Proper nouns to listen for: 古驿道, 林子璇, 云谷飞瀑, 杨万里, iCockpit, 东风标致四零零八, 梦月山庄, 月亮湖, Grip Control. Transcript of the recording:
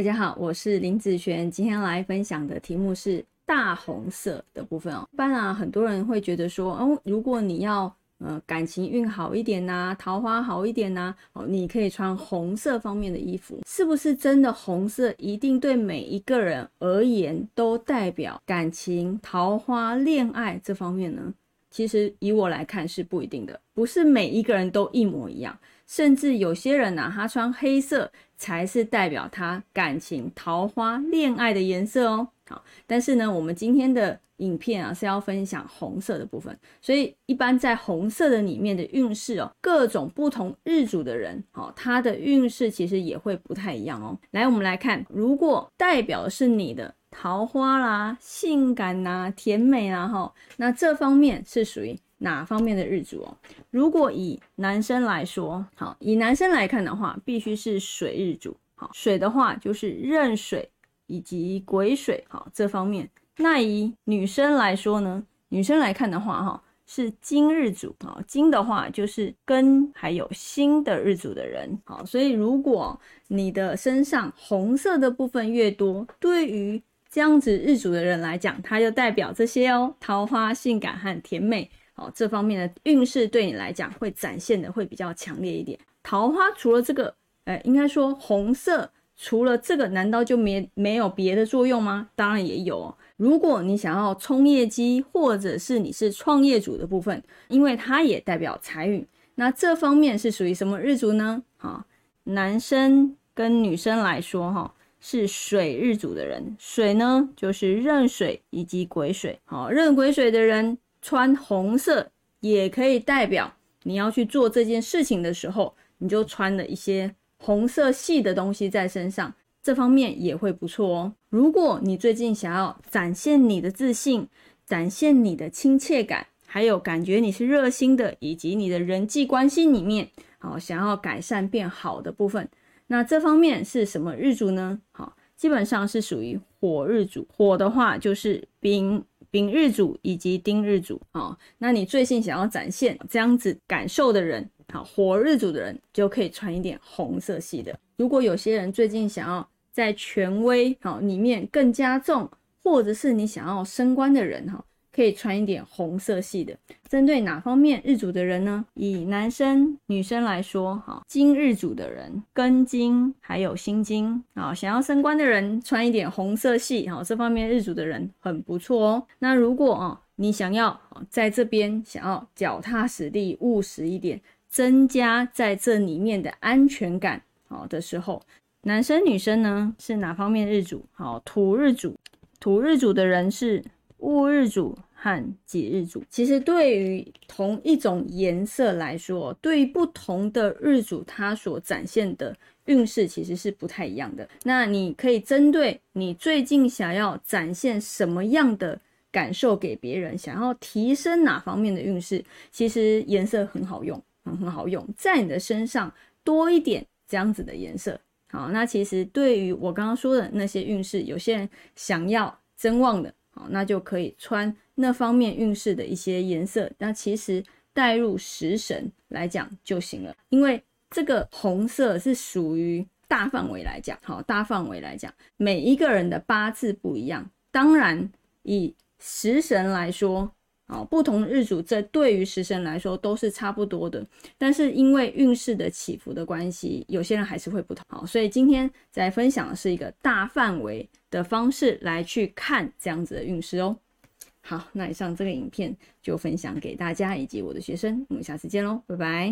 大家好，我是林子璇，今天来分享的题目是大红色的部分哦。一般啊，很多人会觉得说，如果你要感情运好一点啊，桃花好一点啊，你可以穿红色方面的衣服。是不是真的红色一定对每一个人而言都代表感情、桃花、恋爱这方面呢？其实以我来看是不一定的，不是每一个人都一模一样。甚至有些人啊，他穿黑色才是代表他感情、桃花、恋爱的颜色哦。好，但是呢，我们今天的影片啊是要分享红色的部分，所以一般在红色的里面的运势哦，各种不同日主的人哦，他的运势其实也会不太一样哦。来，我们来看，如果代表的是你的桃花啦、性感啦、甜美啦哈，那这方面是属于哪方面的日主哦？如果以男生来说，好，以男生来看的话，必须是水日主。好，水的话就是壬水以及癸水，好，这方面。那以女生来说呢，女生来看的话哈，是金日主。好，金的话就是庚还有辛的日主的人。好，所以如果你的身上红色的部分越多，对于这样子日主的人来讲，它就代表这些哦，桃花、性感和甜美。这方面的运势对你来讲会展现的会比较强烈一点。桃花除了这个应该说红色除了这个难道就没有别的作用吗？当然也有哦。如果你想要冲业绩，或者是你是创业主的部分，因为它也代表财运，那这方面是属于什么日主呢？男生跟女生来说是水日主的人。水呢就是壬水以及癸水。壬癸水的人穿红色也可以代表你要去做这件事情的时候，你就穿了一些红色系的东西在身上，这方面也会不错哦。如果你最近想要展现你的自信，展现你的亲切感，还有感觉你是热心的，以及你的人际关系里面想要改善变好的部分，那这方面是什么日主呢？基本上是属于火日主。火的话就是丙日主以及丁日主。那你最近想要展现这样子感受的人，火日主的人就可以穿一点红色系的。如果有些人最近想要在权威里面更加重，或者是你想要升官的人，可以穿一点红色系的。针对哪方面日主的人呢？以男生女生来说，金日主的人，庚金还有辛金，想要升官的人穿一点红色系，这方面日主的人很不错哦。那如果你想要在这边想要脚踏实地务实一点，增加在这里面的安全感的时候，男生女生呢是哪方面日主？土日主。土日主的人是戊日主和己日主。其实对于同一种颜色来说，对于不同的日主，它所展现的运势其实是不太一样的。那你可以针对你最近想要展现什么样的感受给别人，想要提升哪方面的运势，其实颜色很好用，很好用，在你的身上多一点这样子的颜色。好，那其实对于我刚刚说的那些运势，有些人想要增旺的，那就可以穿那方面运势的一些颜色，那其实带入食神来讲就行了。因为这个红色是属于大范围来讲，大范围来讲每一个人的八字不一样，当然以食神来说，不同日主这对于食神来说都是差不多的，但是因为运势的起伏的关系，有些人还是会不同。所以今天在分享的是一个大范围的方式来去看这样子的运势哦。好，那以上这个影片就分享给大家以及我的学生，我们下次见咯，拜拜。